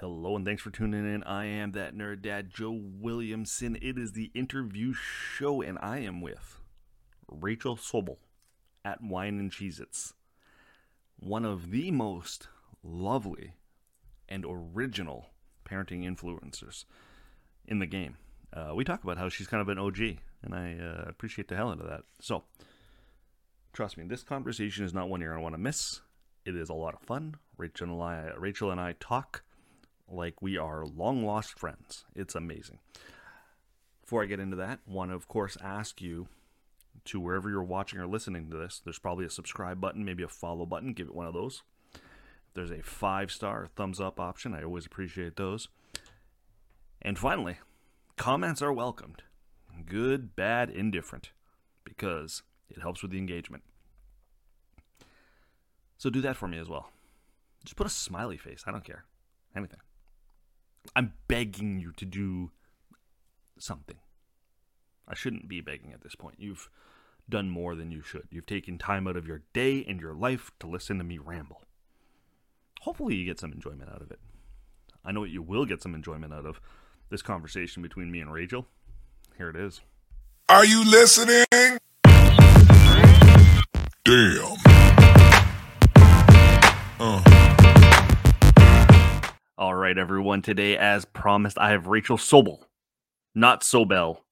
Hello and thanks for tuning in. I am That Nerd Dad, Joe Williamson. It is the interview show and I am with Rachel Sobel at Wine and Cheezits. One of the most lovely and original parenting influencers in the game. We talk about how she's kind of an OG and I appreciate the hell out of that. So, trust me, this conversation is not one you're going to want to miss. It is a lot of fun. Rachel and I talk like we are long lost friends. It's amazing. Before I get into that, want to of course ask you to, wherever you're watching or listening to this, there's probably a subscribe button, maybe a follow button. Give it one of those. If there's a 5-star thumbs up option, I always appreciate those. And finally, comments are welcomed. Good, bad, indifferent, because it helps with the engagement. So do that for me as well. Just put a smiley face. I don't care. Anything. I'm begging you to do something. I shouldn't be begging at this point. You've done more than you should. You've taken time out of your day and your life to listen to me ramble. Hopefully you get some enjoyment out of it. I know what you will get some enjoyment out of this conversation between me and Rachel. Here it is. Are you listening? Damn. All right, everyone. Today, as promised, I have Rachel Sobel, not Sobel,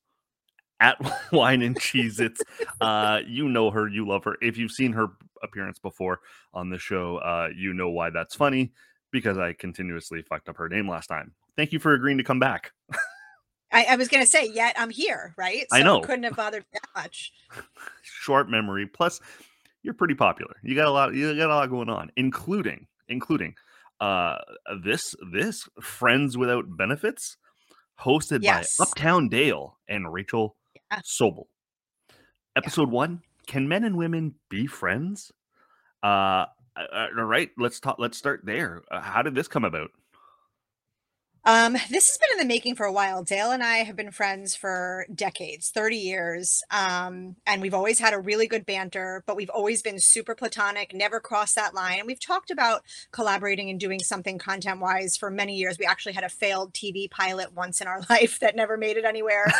at Wine and Cheez-Its. You know her. You love her. If you've seen her appearance before on the show, you know why that's funny, because I continuously fucked up her name last time. Thank you for agreeing to come back. I was going to say, yet I'm here, right? So I know. Couldn't have bothered that much. Short memory. Plus, you're pretty popular. You got a lot going on, including this Friends Without Benefits, hosted by Uptown Dale and Rachel Sobel. Episode 1: Can men and women be friends? All right, let's start there. How did this come about? This has been in the making for a while. Dale and I have been friends for decades, 30 years. And we've always had a really good banter, but we've always been super platonic, never crossed that line. And we've talked about collaborating and doing something content wise for many years. We actually had a failed TV pilot once in our life that never made it anywhere.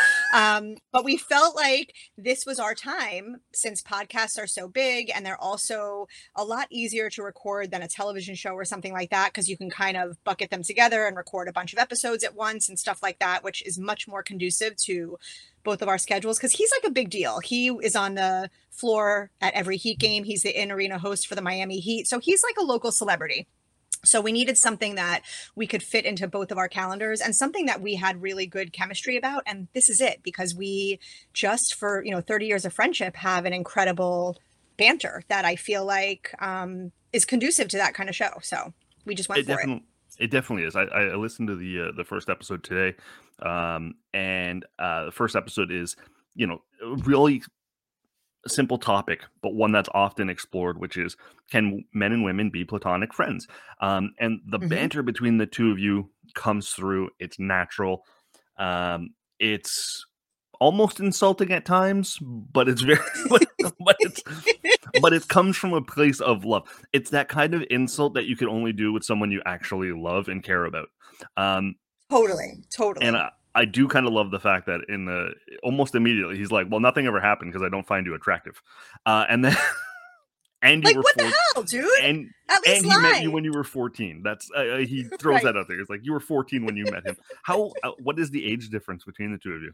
But we felt like this was our time, since podcasts are so big and they're also a lot easier to record than a television show or something like that, because you can kind of bucket them together and record a bunch of episodes at once and stuff like that, which is much more conducive to both of our schedules, because he's like a big deal. He is on the floor at every Heat game. He's the in-arena host for the Miami Heat. So he's like a local celebrity. So we needed something that we could fit into both of our calendars and something that we had really good chemistry about. And this is it, because we just, for 30 years of friendship, have an incredible banter that I feel like is conducive to that kind of show. So we just went for it. It definitely is. I listened to the first episode today, and the first episode is, a really simple topic, but one that's often explored, which is, can men and women be platonic friends? And the banter between the two of you comes through. It's natural. It's almost insulting at times, but it's very, but it comes from a place of love. It's that kind of insult that you can only do with someone you actually love and care about. Totally. And I do kind of love the fact that almost immediately he's like, well, nothing ever happened because I don't find you attractive. And you like, what the hell, dude? And he met you when you were 14. That's he throws that out there. It's like, you were 14 when you met him. How? What is the age difference between the two of you?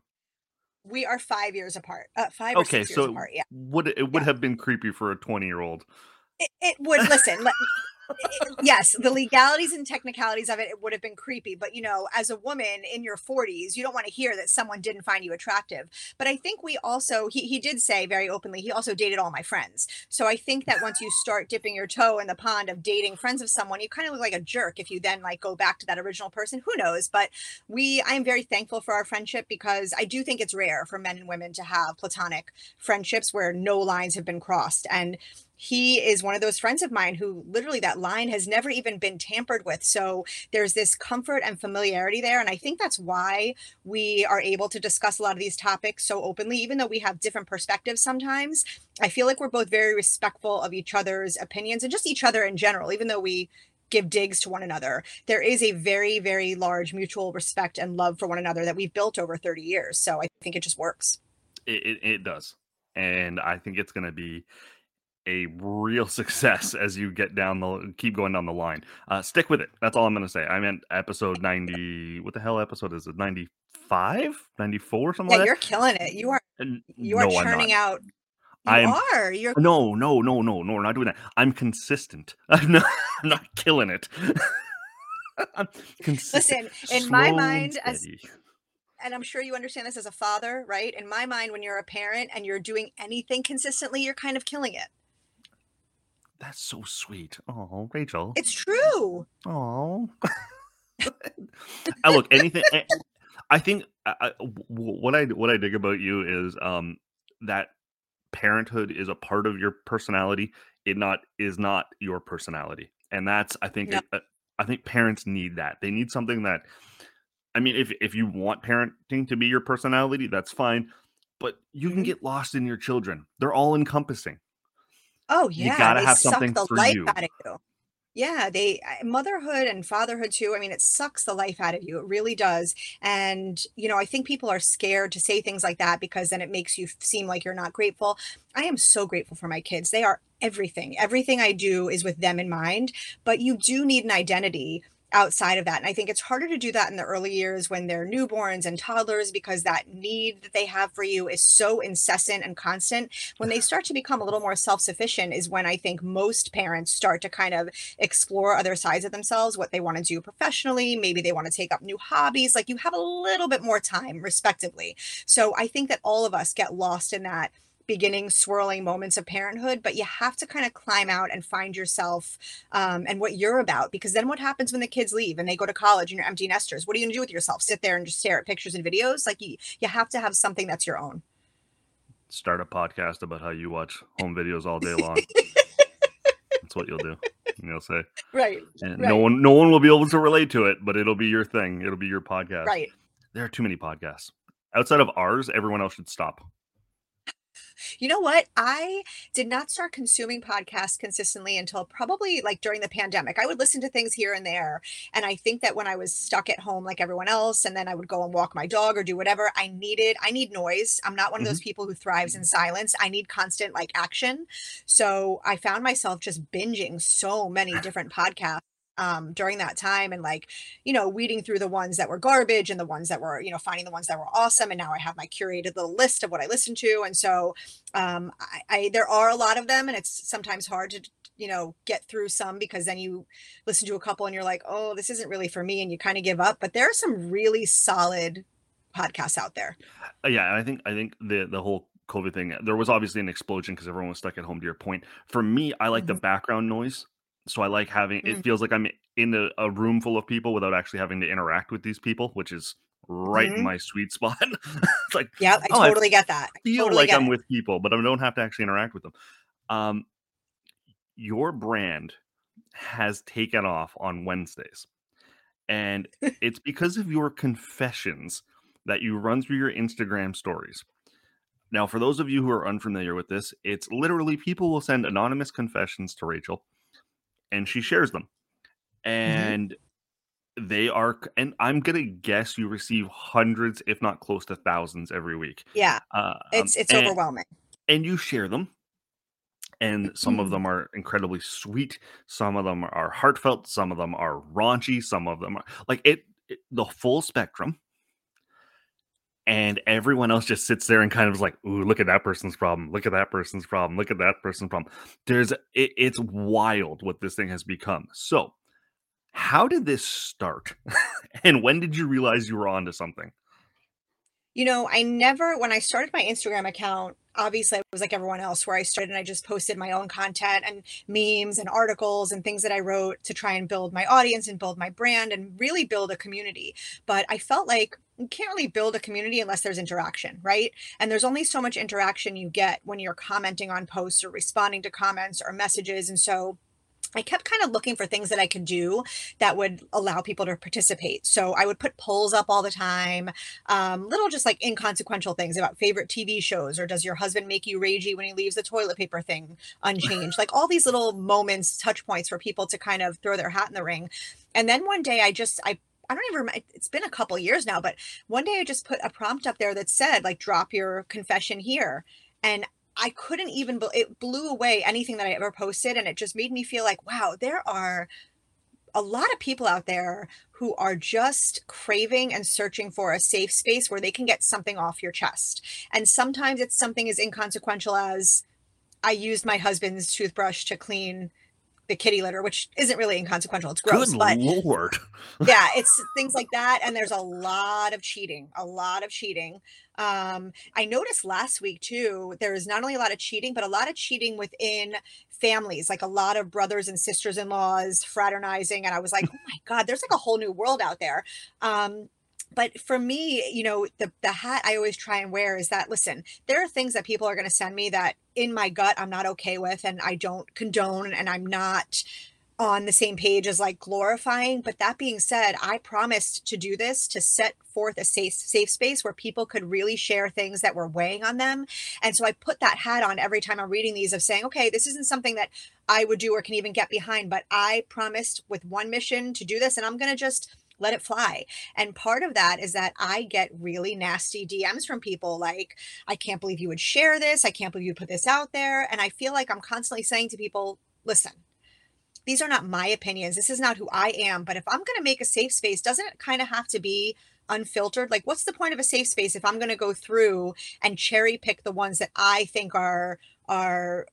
We are 5 years apart. 5 or 6 years apart. Yeah. It would have been creepy for a 20-year-old. It would. Listen, Yes, the legalities and technicalities of it, it would have been creepy. But, you know, as a woman in your 40s, you don't want to hear that someone didn't find you attractive. But I think we also, he did say very openly, he also dated all my friends. So I think that once you start dipping your toe in the pond of dating friends of someone, you kind of look like a jerk if you then like go back to that original person. Who knows? But I'm very thankful for our friendship, because I do think it's rare for men and women to have platonic friendships where no lines have been crossed. And he is one of those friends of mine who literally that line has never even been tampered with. So there's this comfort and familiarity there. And I think that's why we are able to discuss a lot of these topics so openly, even though we have different perspectives sometimes. I feel like we're both very respectful of each other's opinions and just each other in general, even though we give digs to one another. There is a very, very large mutual respect and love for one another that we've built over 30 years. So I think it just works. It does. And I think it's going to be a real success as you get keep going down the line. Stick with it. That's all I'm going to say. I meant episode 90. What the hell episode is it? 95, 94, something like that. Yeah, you're killing it. You are churning out. You are. No. We're not doing that. I'm consistent. I'm not killing it. I'm consistent. Listen, in my mind, and I'm sure you understand this as a father, right? In my mind, when you're a parent and you're doing anything consistently, you're kind of killing it. That's so sweet. Oh, Rachel. It's true. Oh. Look, anything. I think what I dig about you is that parenthood is a part of your personality. It is not your personality, and that's I think parents need that. They need something that, I mean, if you want parenting to be your personality, that's fine, but you can get lost in your children. They're all encompassing. Oh yeah, you gotta have something for you. Out of you. Yeah, motherhood and fatherhood too. I mean, it sucks the life out of you. It really does. And, you know, I think people are scared to say things like that because then it makes you seem like you're not grateful. I am so grateful for my kids. They are everything. Everything I do is with them in mind. But you do need an identity outside of that. And I think it's harder to do that in the early years when they're newborns and toddlers, because that need that they have for you is so incessant and constant. When they start to become a little more self-sufficient is when I think most parents start to kind of explore other sides of themselves, what they want to do professionally. Maybe they want to take up new hobbies. Like, you have a little bit more time, respectively. So I think that all of us get lost in that beginning swirling moments of parenthood, but you have to kind of climb out and find yourself and what you're about, because then what happens when the kids leave and they go to college and you're empty nesters? What are you gonna do with yourself? Sit there and just stare at pictures and videos? Like, you have to have something that's your own. Start a podcast about how you watch home videos all day long. That's what you'll do. And you'll say, right, and right. No one will be able to relate to it, but it'll be your thing. It'll be your podcast. Right. There are too many podcasts. Outside of ours, everyone else should stop. You know what? I did not start consuming podcasts consistently until probably like during the pandemic. I would listen to things here and there. And I think that when I was stuck at home like everyone else, and then I would go and walk my dog or do whatever, I need noise. I'm not one of those people who thrives in silence. I need constant like action. So I found myself just binging so many different podcasts during that time, and like, you know, weeding through the ones that were garbage and the ones that were, you know, finding the ones that were awesome. And now I have my curated little list of what I listen to. And so there are a lot of them, and it's sometimes hard to, you know, get through some, because then you listen to a couple and you're like, oh, this isn't really for me. And you kind of give up, but there are some really solid podcasts out there. Yeah. And I think the whole COVID thing, there was obviously an explosion because everyone was stuck at home, to your point. For me, I like the background noise. So I like having, it feels like I'm in a room full of people without actually having to interact with these people, which is right in my sweet spot. It's like, yeah, I totally get that. I feel like I'm with people, but I don't have to actually interact with them. Your brand has taken off on Wednesdays, and it's because of your confessions that you run through your Instagram stories. Now, for those of you who are unfamiliar with this, it's literally people will send anonymous confessions to Rachel, and she shares them, and they are, and I'm going to guess you receive hundreds, if not close to thousands every week. Yeah. It's overwhelming. And you share them, and some of them are incredibly sweet. Some of them are heartfelt. Some of them are raunchy. Some of them are like the full spectrum. And everyone else just sits there and kind of is like, ooh, look at that person's problem. Look at that person's problem. Look at that person's problem. It's wild what this thing has become. So how did this start? And when did you realize you were onto something? You know, when I started my Instagram account, obviously I was like everyone else where I started and I just posted my own content and memes and articles and things that I wrote to try and build my audience and build my brand and really build a community. But I felt like you can't really build a community unless there's interaction, right? And there's only so much interaction you get when you're commenting on posts or responding to comments or messages. And so I kept kind of looking for things that I could do that would allow people to participate. So I would put polls up all the time, little just like inconsequential things about favorite TV shows, or does your husband make you ragey when he leaves the toilet paper thing unchanged? Like all these little moments, touch points for people to kind of throw their hat in the ring. And then one day I don't even remember, it's been a couple years now, but one day I just put a prompt up there that said, like, drop your confession here. And I couldn't even, it blew away anything that I ever posted. And it just made me feel like, wow, there are a lot of people out there who are just craving and searching for a safe space where they can get something off your chest. And sometimes it's something as inconsequential as I used my husband's toothbrush to clean the kitty litter, which isn't really inconsequential. It's gross. Good but Lord. Yeah, it's things like that. And there's a lot of cheating. I noticed last week too, there is not only a lot of cheating, but a lot of cheating within families, like a lot of brothers and sisters-in-laws fraternizing. And I was like, oh my God, there's like a whole new world out there. But for me, you know, the hat I always try and wear is that, listen, there are things that people are going to send me that in my gut, I'm not okay with, and I don't condone, and I'm not on the same page as like glorifying. But that being said, I promised to do this, to set forth a safe space where people could really share things that were weighing on them. And so I put that hat on every time I'm reading these of saying, okay, this isn't something that I would do or can even get behind, but I promised with one mission to do this, and I'm going to just let it fly. And part of that is that I get really nasty DMs from people like, I can't believe you would share this. I can't believe you put this out there. And I feel like I'm constantly saying to people, listen, these are not my opinions. This is not who I am. But if I'm going to make a safe space, doesn't it kind of have to be unfiltered? Like, what's the point of a safe space if I'm going to go through and cherry pick the ones that I think are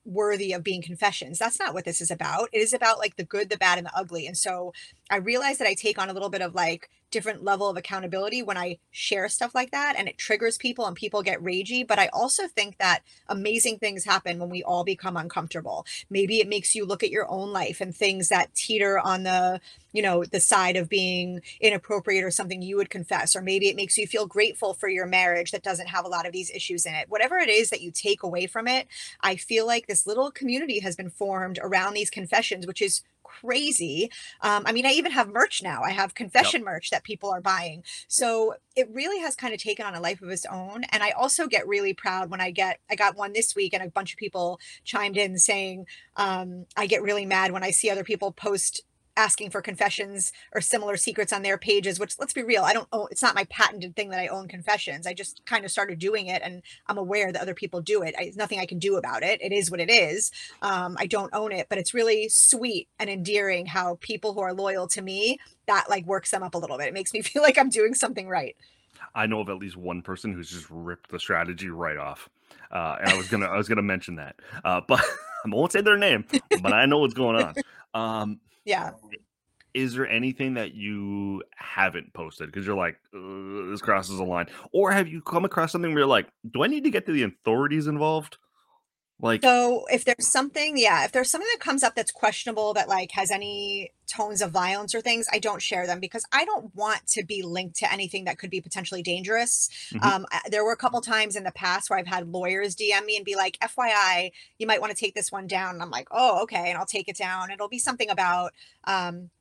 worthy of being confessions? That's not what this is about. It is about like the good, the bad, and the ugly. And so I realized that I take on a little bit of like different level of accountability when I share stuff like that, and it triggers people and people get ragey. But I also think that amazing things happen when we all become uncomfortable. Maybe it makes you look at your own life and things that teeter on the, you know, the side of being inappropriate or something you would confess, or maybe it makes you feel grateful for your marriage that doesn't have a lot of these issues in it. Whatever it is that you take away from it, I feel like this little community has been formed around these confessions, which is crazy. I mean, I even have merch now. I have confession merch that people are buying. So it really has kind of taken on a life of its own. And I also get really proud when I got one this week, and a bunch of people chimed in saying, I get really mad when I see other people post asking for confessions or similar secrets on their pages, which, let's be real, I don't own, it's not my patented thing that I own confessions. I just kind of started doing it, and I'm aware that other people do it. There's nothing I can do about it. It is what it is. I don't own it, but it's really sweet and endearing how people who are loyal to me, that like works them up a little bit. It makes me feel like I'm doing something right. I know of at least one person who's just ripped the strategy right off. And I was gonna mention that, but I won't say their name, but I know what's going on. Yeah. Is there anything that you haven't posted because you're like, this crosses a line? Or have you come across something where you're like, do I need to get to the authorities involved? Like, so if there's something that comes up that's questionable, that like has any tones of violence or things, I don't share them because I don't want to be linked to anything that could be potentially dangerous. Mm-hmm. There were a couple times in the past where I've had lawyers DM me and be like, FYI, you might want to take this one down. And I'm like, oh, okay. And I'll take it down. It'll be something about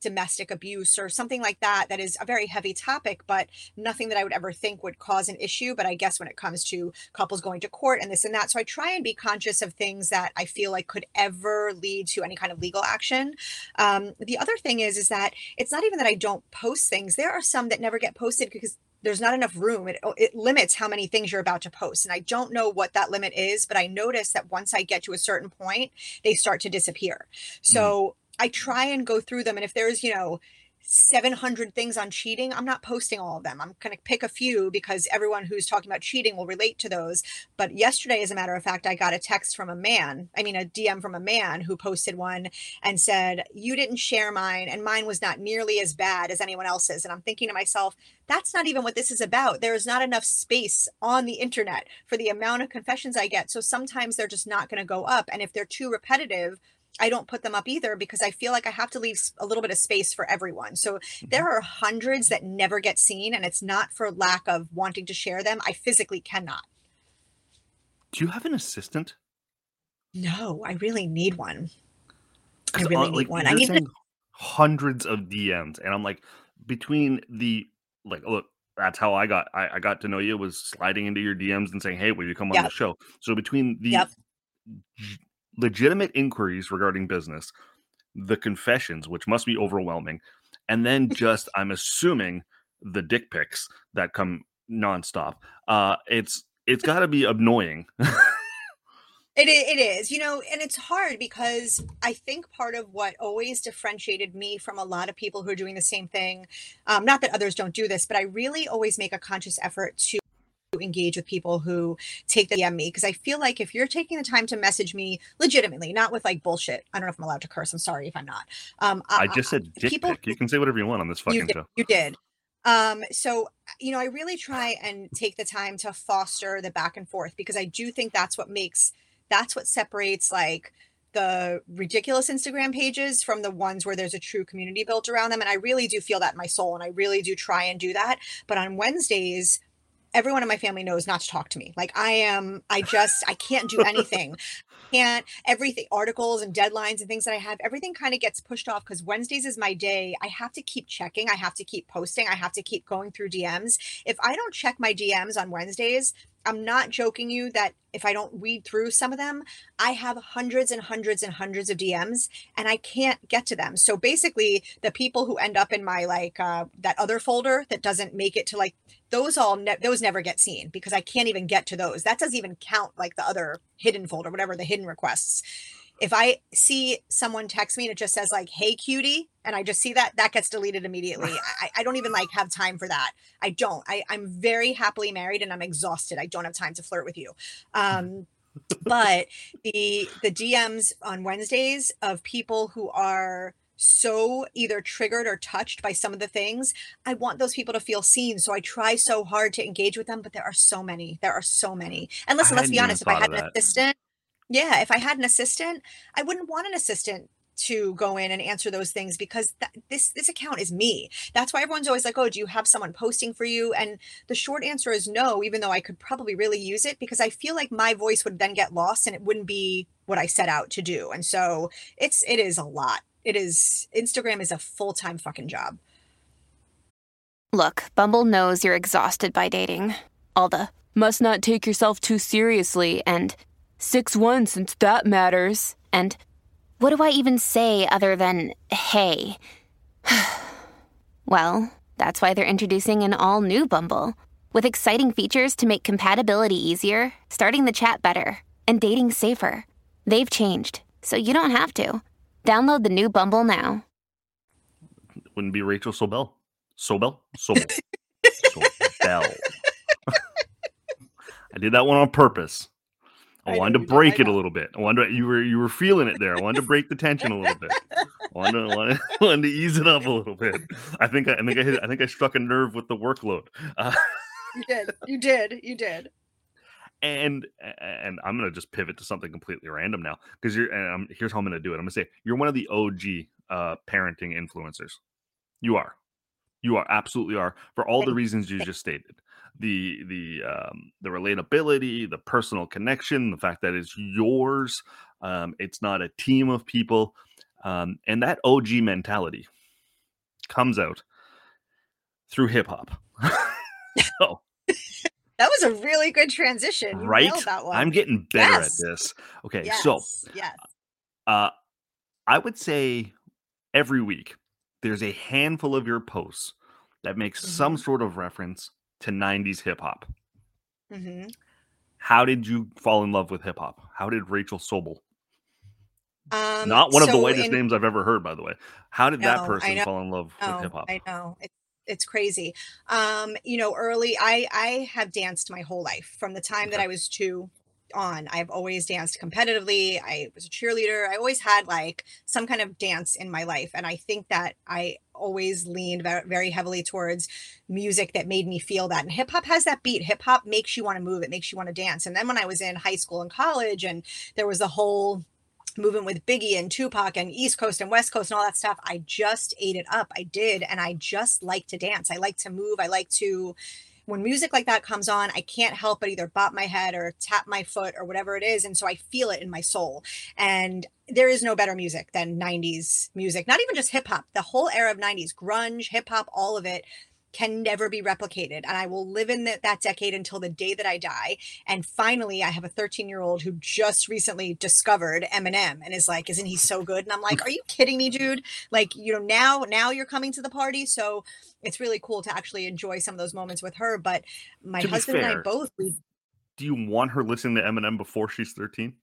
domestic abuse or something like that. That is a very heavy topic, but nothing that I would ever think would cause an issue. But I guess when it comes to couples going to court and this and that, so I try and be conscious of things that I feel like could ever lead to any kind of legal action. The other thing is that it's not even that I don't post things. There are some that never get posted because there's not enough room. It limits how many things you're about to post. And I don't know what that limit is, but I notice that once I get to a certain point, they start to disappear. So I try and go through them. And if there's, you know, 700 things on cheating, I'm not posting all of them. I'm going to pick a few because everyone who's talking about cheating will relate to those. But yesterday, as a matter of fact, I got a text from a man, a DM from a man who posted one and said, you didn't share mine and mine was not nearly as bad as anyone else's. And I'm thinking to myself, that's not even what this is about. There is not enough space on the internet for the amount of confessions I get. So sometimes they're just not going to go up. And if they're too repetitive, I don't put them up either because I feel like I have to leave a little bit of space for everyone. So there are hundreds that never get seen, and it's not for lack of wanting to share them. I physically cannot. Do you have an assistant? No, I really need one. I really need one. I need hundreds of DMs, and I'm like, between the look, that's how I got to know you, was sliding into your DMs and saying, "Hey, will you come on the show?" So between the legitimate inquiries regarding business, the confessions, which must be overwhelming, and then just, I'm assuming, the dick pics that come nonstop. It's got to be annoying. It is, and it's hard because I think part of what always differentiated me from a lot of people who are doing the same thing, not that others don't do this, but I really always make a conscious effort to engage with people who take the DM me, because I feel like if you're taking the time to message me legitimately, not with bullshit. I don't know if I'm allowed to curse. I'm sorry if I'm not. I just said dick pic. You can say whatever you want on this fucking show. You did. So, I really try and take the time to foster the back and forth, because I do think that's what separates the ridiculous Instagram pages from the ones where there's a true community built around them. And I really do feel that in my soul. And I really do try and do that. But on Wednesdays, everyone in my family knows not to talk to me. I can't do anything. Everything, articles and deadlines and things that I have, everything kind of gets pushed off because Wednesdays is my day. I have to keep checking. I have to keep posting. I have to keep going through DMs. If I don't check my DMs on Wednesdays, I'm not joking you that if I don't read through some of them, I have hundreds and hundreds and hundreds of DMs and I can't get to them. So basically the people who end up in my that other folder that doesn't make it to those never get seen because I can't even get to those. That doesn't even count the other hidden folder, whatever the hidden requests. If I see someone text me and it just says hey cutie, and I just see that gets deleted immediately. I don't even have time for that. I don't. I'm very happily married and I'm exhausted. I don't have time to flirt with you. But the DMs on Wednesdays of people who are so either triggered or touched by some of the things, I want those people to feel seen. So I try so hard to engage with them, but there are so many. And listen, let's be honest, if I had an assistant, I wouldn't want an assistant to go in and answer those things because this account is me. That's why everyone's always like, oh, do you have someone posting for you? And the short answer is no, even though I could probably really use it because I feel like my voice would then get lost and it wouldn't be what I set out to do. And so it is a lot. Instagram is a full-time fucking job. Look, Bumble knows you're exhausted by dating. All the must not take yourself too seriously and 6'1" since that matters. And what do I even say other than, hey? Well, that's why they're introducing an all-new Bumble with exciting features to make compatibility easier, starting the chat better, and dating safer. They've changed, so you don't have to. Download the new Bumble now. Wouldn't be Rachel Sobel. Sobel. I did that one on purpose. I wanted to break it a little bit. I wanted to, you were feeling it there. I wanted to break the tension a little bit. I wanted to ease it up a little bit. I think I struck a nerve with the workload. You did. And I'm gonna just pivot to something completely random now because here's how I'm gonna do it. I'm gonna say you're one of the OG parenting influencers. You are absolutely are for all the reasons you just stated. The relatability, the personal connection, the fact that it's yours. It's not a team of people, and that OG mentality comes out through hip hop. So. That was a really good transition. You right? That one. I'm getting better at this. Okay, I would say every week there's a handful of your posts that makes some sort of reference to 90s hip-hop. How did you fall in love with hip-hop? How did Rachel Sobel Not one of the whitest names I've ever heard, by the way. How did that person fall in love with hip-hop? I know. It's crazy. I have danced my whole life. From the time that I was 2 on, I've always danced competitively. I was a cheerleader. I always had like some kind of dance in my life. And I think that I always leaned very heavily towards music that made me feel that. And hip hop has that beat. Hip hop makes you want to move. It makes you want to dance. And then when I was in high school and college, and there was a whole movement with Biggie and Tupac and East Coast and West Coast and all that stuff, I just ate it up. I did. And I just like to dance. I like to move. I like to, when music like that comes on, I can't help but either bop my head or tap my foot or whatever it is. And so I feel it in my soul. And there is no better music than 90s music, not even just hip hop, the whole era of 90s, grunge, hip hop, all of it can never be replicated. And I will live in that decade until the day that I die. And finally, I have a 13-year-old who just recently discovered Eminem and is like, isn't he so good? And I'm like, are you kidding me, dude? Like, now you're coming to the party. So it's really cool to actually enjoy some of those moments with her. But my husband and I both. Do you want her listening to Eminem before she's 13?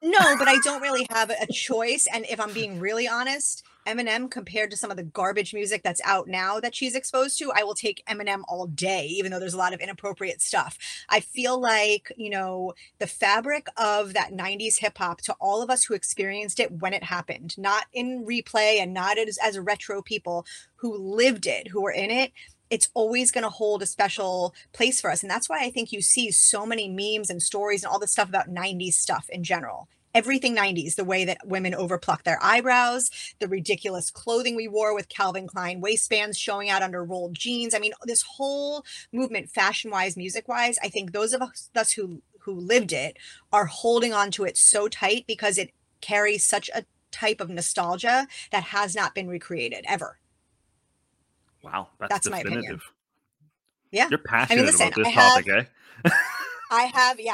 No, but I don't really have a choice. And if I'm being really honest, Eminem compared to some of the garbage music that's out now that she's exposed to, I will take Eminem all day, even though there's a lot of inappropriate stuff. I feel like, the fabric of that 90s hip hop, to all of us who experienced it when it happened, not in replay and not as retro people who lived it, who were in it, it's always going to hold a special place for us. And that's why I think you see so many memes and stories and all this stuff about 90s stuff in general. Everything 90s, the way that women overpluck their eyebrows, the ridiculous clothing we wore with Calvin Klein waistbands showing out under rolled jeans. I mean, this whole movement, fashion-wise, music-wise, I think those of us who lived it are holding on to it so tight because it carries such a type of nostalgia that has not been recreated ever. Wow, that's my opinion. Yeah. You're passionate about this topic, eh? I have a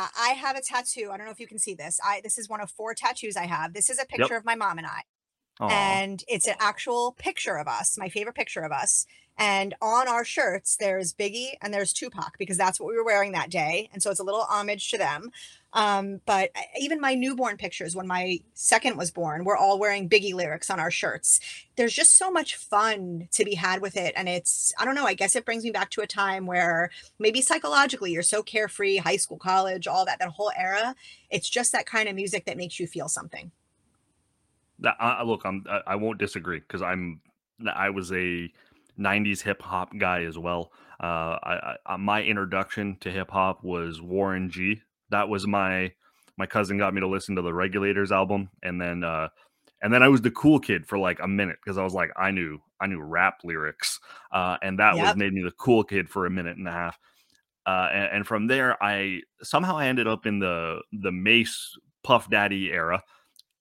tattoo. I don't know if you can see this. This is one of 4 tattoos I have. This is a picture of my mom and I. Aww. And it's an actual picture of us, my favorite picture of us. And on our shirts, there's Biggie and there's Tupac, because that's what we were wearing that day. And so it's a little homage to them. But even my newborn pictures, when my second was born, we're all wearing Biggie lyrics on our shirts. There's just so much fun to be had with it. And it's, I don't know, I guess it brings me back to a time where maybe psychologically you're so carefree, high school, college, all that whole era. It's just that kind of music that makes you feel something. I won't disagree, because I was a 90s hip hop guy as well. My introduction to hip hop was Warren G. That was my cousin got me to listen to the Regulators album, and then I was the cool kid for like a minute, because I was like, I knew rap lyrics, and that made me the cool kid for a minute and a half. And from there, I somehow ended up in the Mace Puff Daddy era,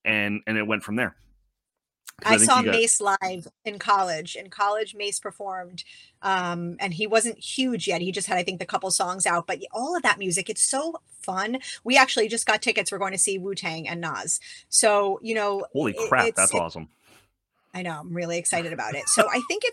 and it went from there. I saw Mace live in college. In college, Mace performed, and he wasn't huge yet. He just had, I think, the couple songs out. But all of that music, it's so fun. We actually just got tickets. We're going to see Wu-Tang and Nas. So, holy crap, that's awesome. I know. I'm really excited about it. So I think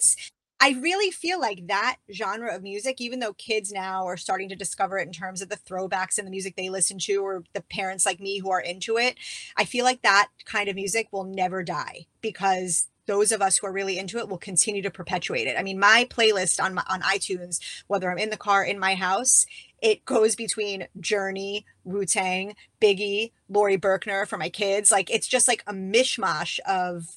I really feel like that genre of music, even though kids now are starting to discover it in terms of the throwbacks and the music they listen to, or the parents like me who are into it, I feel like that kind of music will never die, because those of us who are really into it will continue to perpetuate it. I mean, my playlist on iTunes, whether I'm in the car, in my house, it goes between Journey, Wu-Tang, Biggie, Lori Berkner for my kids. Like, it's just like a mishmash of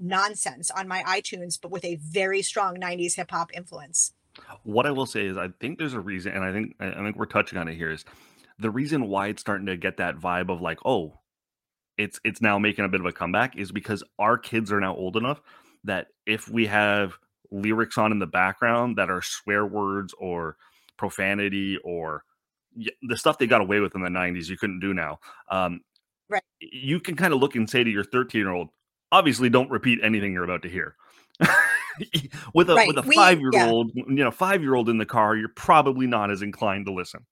nonsense on my iTunes, but with a very strong 90s hip hop influence. What I will say is, I think there's a reason, and I think we're touching on it here, is the reason why it's starting to get that vibe of like, oh, it's now making a bit of a comeback, is because our kids are now old enough that if we have lyrics on in the background that are swear words or profanity or the stuff they got away with in the 90s you couldn't do now, right, you can kind of look and say to your 13-year-old, obviously don't repeat anything you're about to hear. with a 5-year-old, 5-year-old in the car, you're probably not as inclined to listen.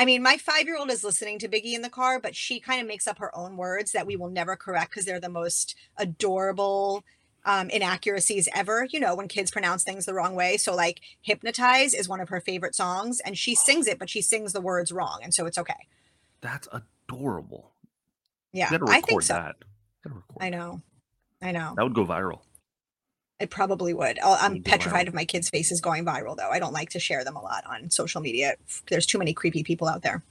I mean, my 5-year-old is listening to Biggie in the car, but she kind of makes up her own words that we will never correct, because they're the most adorable inaccuracies ever, when kids pronounce things the wrong way. So like, hypnotize is one of her favorite songs, and she sings it, but she sings the words wrong. And so it's okay. That's adorable. Yeah, gotta record, I think so. That. Gotta record. I know. That would go viral. It probably would. I'm petrified of my kids' faces going viral, though. I don't like to share them a lot on social media. There's too many creepy people out there.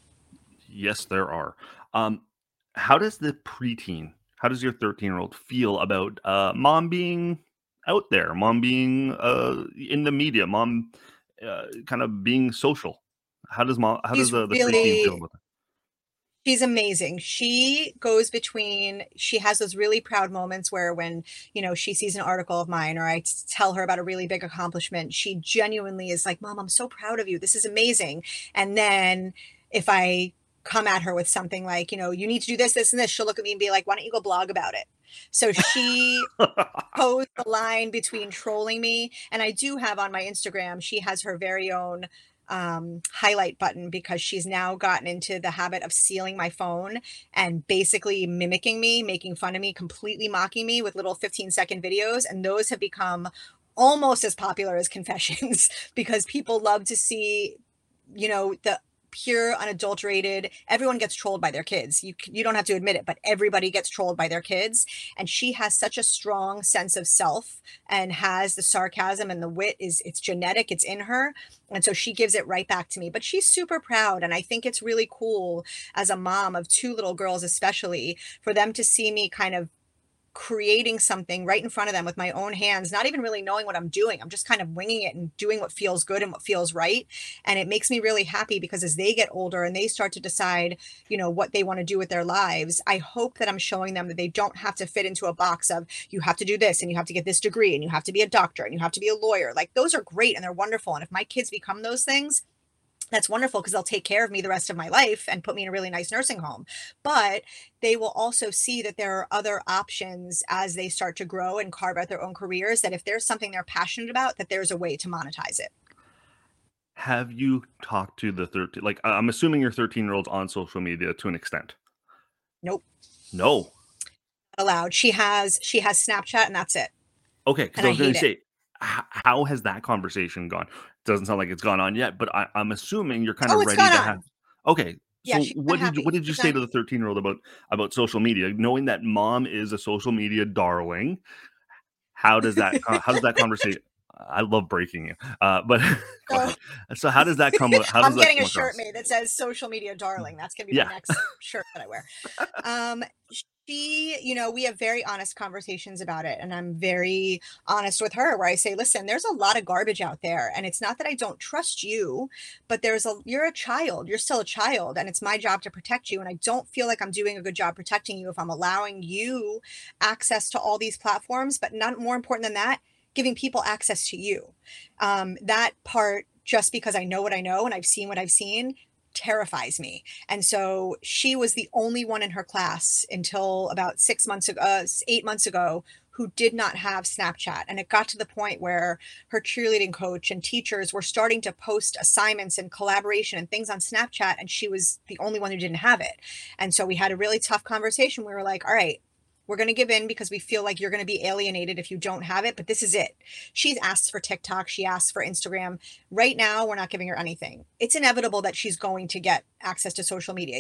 Yes, there are. How does the preteen, how does your 13-year-old feel about mom being out there, mom being in the media, mom kind of being social? How does the preteen feel about that? She's amazing. She goes between, she has those really proud moments where when, she sees an article of mine or I tell her about a really big accomplishment, she genuinely is like, Mom, I'm so proud of you. This is amazing. And then if I come at her with something like, you need to do this, this, and this, she'll look at me and be like, why don't you go blog about it? So she posed the line between trolling me. And I do have on my Instagram, she has her very own highlight button because she's now gotten into the habit of sealing my phone and basically mimicking me, making fun of me, completely mocking me with little 15-second videos. And those have become almost as popular as confessions because people love to see, the pure, unadulterated, everyone gets trolled by their kids. You don't have to admit it, but everybody gets trolled by their kids. And she has such a strong sense of self and has the sarcasm and the wit, it's genetic, it's in her. And so she gives it right back to me, but she's super proud. And I think it's really cool as a mom of two little girls, especially for them to see me kind of creating something right in front of them with my own hands, not even really knowing what I'm doing. I'm just kind of winging it and doing what feels good and what feels right. And it makes me really happy because as they get older and they start to decide, what they want to do with their lives, I hope that I'm showing them that they don't have to fit into a box of you have to do this and you have to get this degree and you have to be a doctor and you have to be a lawyer. Like those are great and they're wonderful. And if my kids become those things, that's wonderful because they'll take care of me the rest of my life and put me in a really nice nursing home. But they will also see that there are other options as they start to grow and carve out their own careers, that if there's something they're passionate about, that there's a way to monetize it. Have you talked to the 13, like I'm assuming your 13-year-old's on social media to an extent? Nope. No. Not allowed. She has Snapchat and that's it. Okay. Because I was going to say, how has that conversation gone? Doesn't sound like it's gone on yet, but I'm assuming you're kind of ready to have. Okay. Yeah, so what did you say to the 13-year-old about social media, knowing that mom is a social media darling? How does that conversation? I love breaking you, but so how does that come? I'm getting a shirt made that says "social media darling." That's gonna be my next shirt that I wear. She, we have very honest conversations about it. And I'm very honest with her where I say, listen, there's a lot of garbage out there. And it's not that I don't trust you, but you're a child. You're still a child. And it's my job to protect you. And I don't feel like I'm doing a good job protecting you if I'm allowing you access to all these platforms. But not more important than that, giving people access to you. That part, just because I know what I know and I've seen what I've seen, terrifies me. And so she was the only one in her class until about 8 months ago, who did not have Snapchat. And it got to the point where her cheerleading coach and teachers were starting to post assignments and collaboration and things on Snapchat. And she was the only one who didn't have it. And so we had a really tough conversation. We were like, all right, we're going to give in because we feel like you're going to be alienated if you don't have it, but this is it. She's asked for TikTok. She asked for Instagram. Right now, we're not giving her anything. It's inevitable that she's going to get access to social media.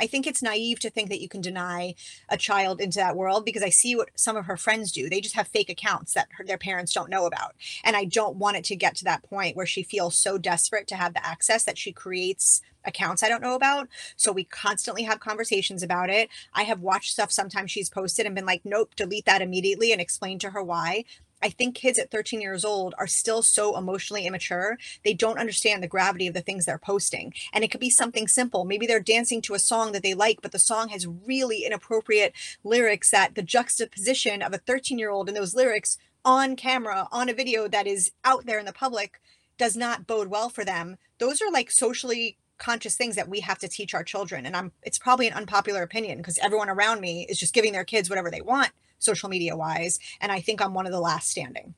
I think it's naive to think that you can deny a child into that world because I see what some of her friends do. They just have fake accounts that their parents don't know about. And I don't want it to get to that point where she feels so desperate to have the access that she creates accounts I don't know about. So we constantly have conversations about it. I have watched stuff sometimes she's posted and been like, nope, delete that immediately and explain to her why. I think kids at 13 years old are still so emotionally immature. They don't understand the gravity of the things they're posting. And it could be something simple. Maybe they're dancing to a song that they like, but the song has really inappropriate lyrics that the juxtaposition of a 13-year-old and those lyrics on camera, on a video that is out there in the public does not bode well for them. Those are like socially conscious things that we have to teach our children. And it's probably an unpopular opinion because everyone around me is just giving their kids whatever they want, social media wise. And I think I'm one of the last standing.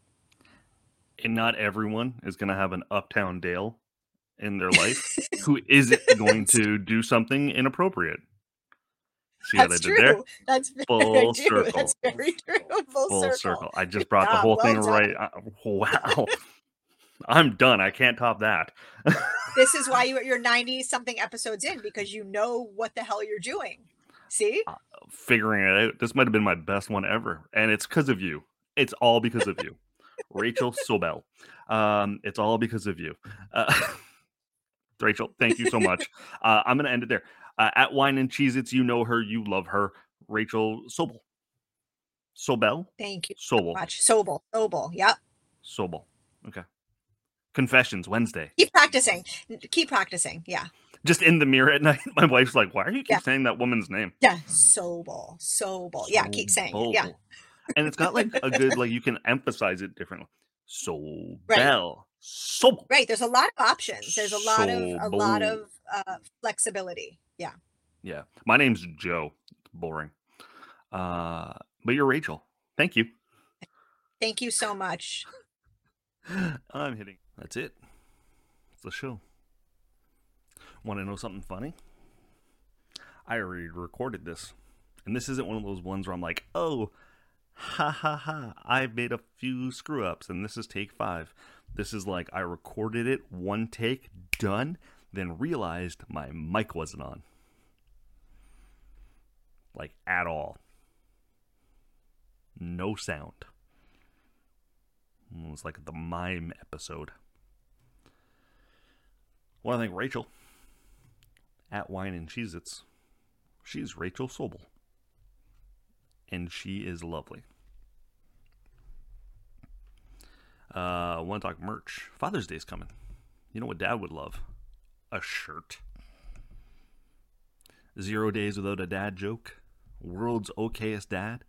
And not everyone is going to have an Uptown Dale in their life who isn't going to do something inappropriate. See what I did there? That's full circle. That's very true. Full circle. I just brought the whole thing right. Wow. I'm done. I can't top that. This is why you're 90 something episodes in, because you know what the hell you're doing. See? Figuring it out. This might have been my best one ever. And it's because of you. It's all because of you. Rachel Sobel. It's all because of you. Rachel, thank you so much. I'm going to end it there. At Wine and Cheezits, you know her, you love her. Rachel Sobel. Sobel? Thank you. Sobel. So much. Sobel. Sobel. Yep. Sobel. Okay. Confessions Wednesday. Keep practicing. Keep practicing. Yeah. Just in the mirror at night, my wife's like, why are you keep saying that woman's name? Yeah. Sobel. Sobel. Yeah. Keep saying it. Yeah. And it's got like a good, like you can emphasize it differently. Sobel. Right. Sobel. Right. There's a lot of options. There's a lot of flexibility. Yeah. Yeah. My name's Joe. Boring. But you're Rachel. Thank you. Thank you so much. I'm hitting. That's it. It's the show. Want to know something funny? I already recorded this. And this isn't one of those ones where I'm like, oh, ha ha ha, I've made a few screw ups and this is take 5. This is like I recorded it, one take, done, then realized my mic wasn't on. Like at all. No sound. It was like the mime episode. Well, I think Rachel at Wine and Cheez-Its, she's Rachel Sobel. And she is lovely. Want to talk merch. Father's Day's coming. You know what Dad would love? A shirt. 0 days without a dad joke. World's okayest dad.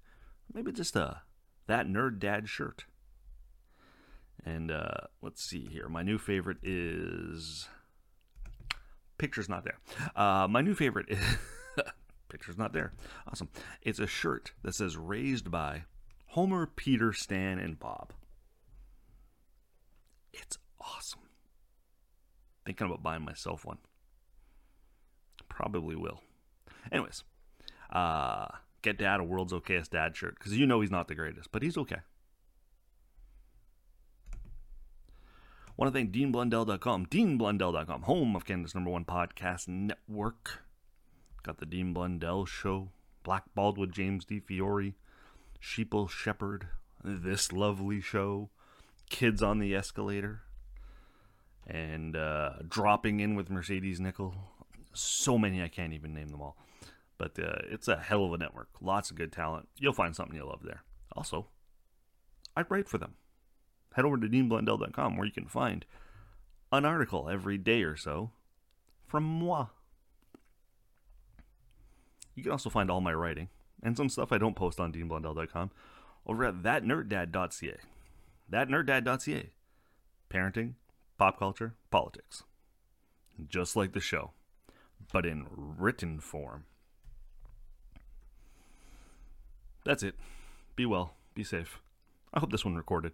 Maybe just a That Nerd Dad shirt. And let's see here. My new favorite is... Picture's not there. My new favorite is... Picture's not there. Awesome. It's a shirt that says raised by Homer, Peter, Stan, and Bob. It's awesome. Thinking about buying myself one. Probably will. Anyways, get Dad a World's Okayest Dad shirt. Because you know he's not the greatest, but he's okay. Want to thank DeanBlundell.com. DeanBlundell.com, home of Canada's number 1 podcast network. Got the Dean Blundell Show, Black Baldwood, James D. Fiore, Sheeple Shepherd, This Lovely Show, Kids on the Escalator, and Dropping In with Mercedes Nickel. So many I can't even name them all. But it's a hell of a network. Lots of good talent. You'll find something you'll love there. Also, I write for them. Head over to DeanBlundell.com where you can find an article every day or so from moi. You can also find all my writing and some stuff I don't post on DeanBlundell.com over at ThatNerdDad.ca. ThatNerdDad.ca. Parenting, pop culture, politics. Just like the show, but in written form. That's it. Be well. Be safe. I hope this one recorded.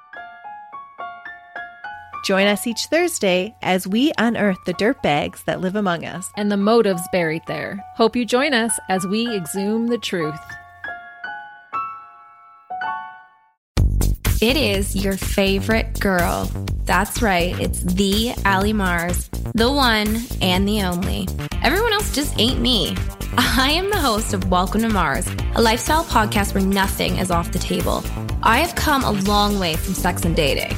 Join us each Thursday as we unearth the dirtbags that live among us and the motives buried there. Hope you join us as we exhume the truth. It is your favorite girl. That's right. It's the Alley Mars, the one and the only. Everyone else just ain't me. I am the host of Welcome to Mars, a lifestyle podcast where nothing is off the table. I have come a long way from sex and dating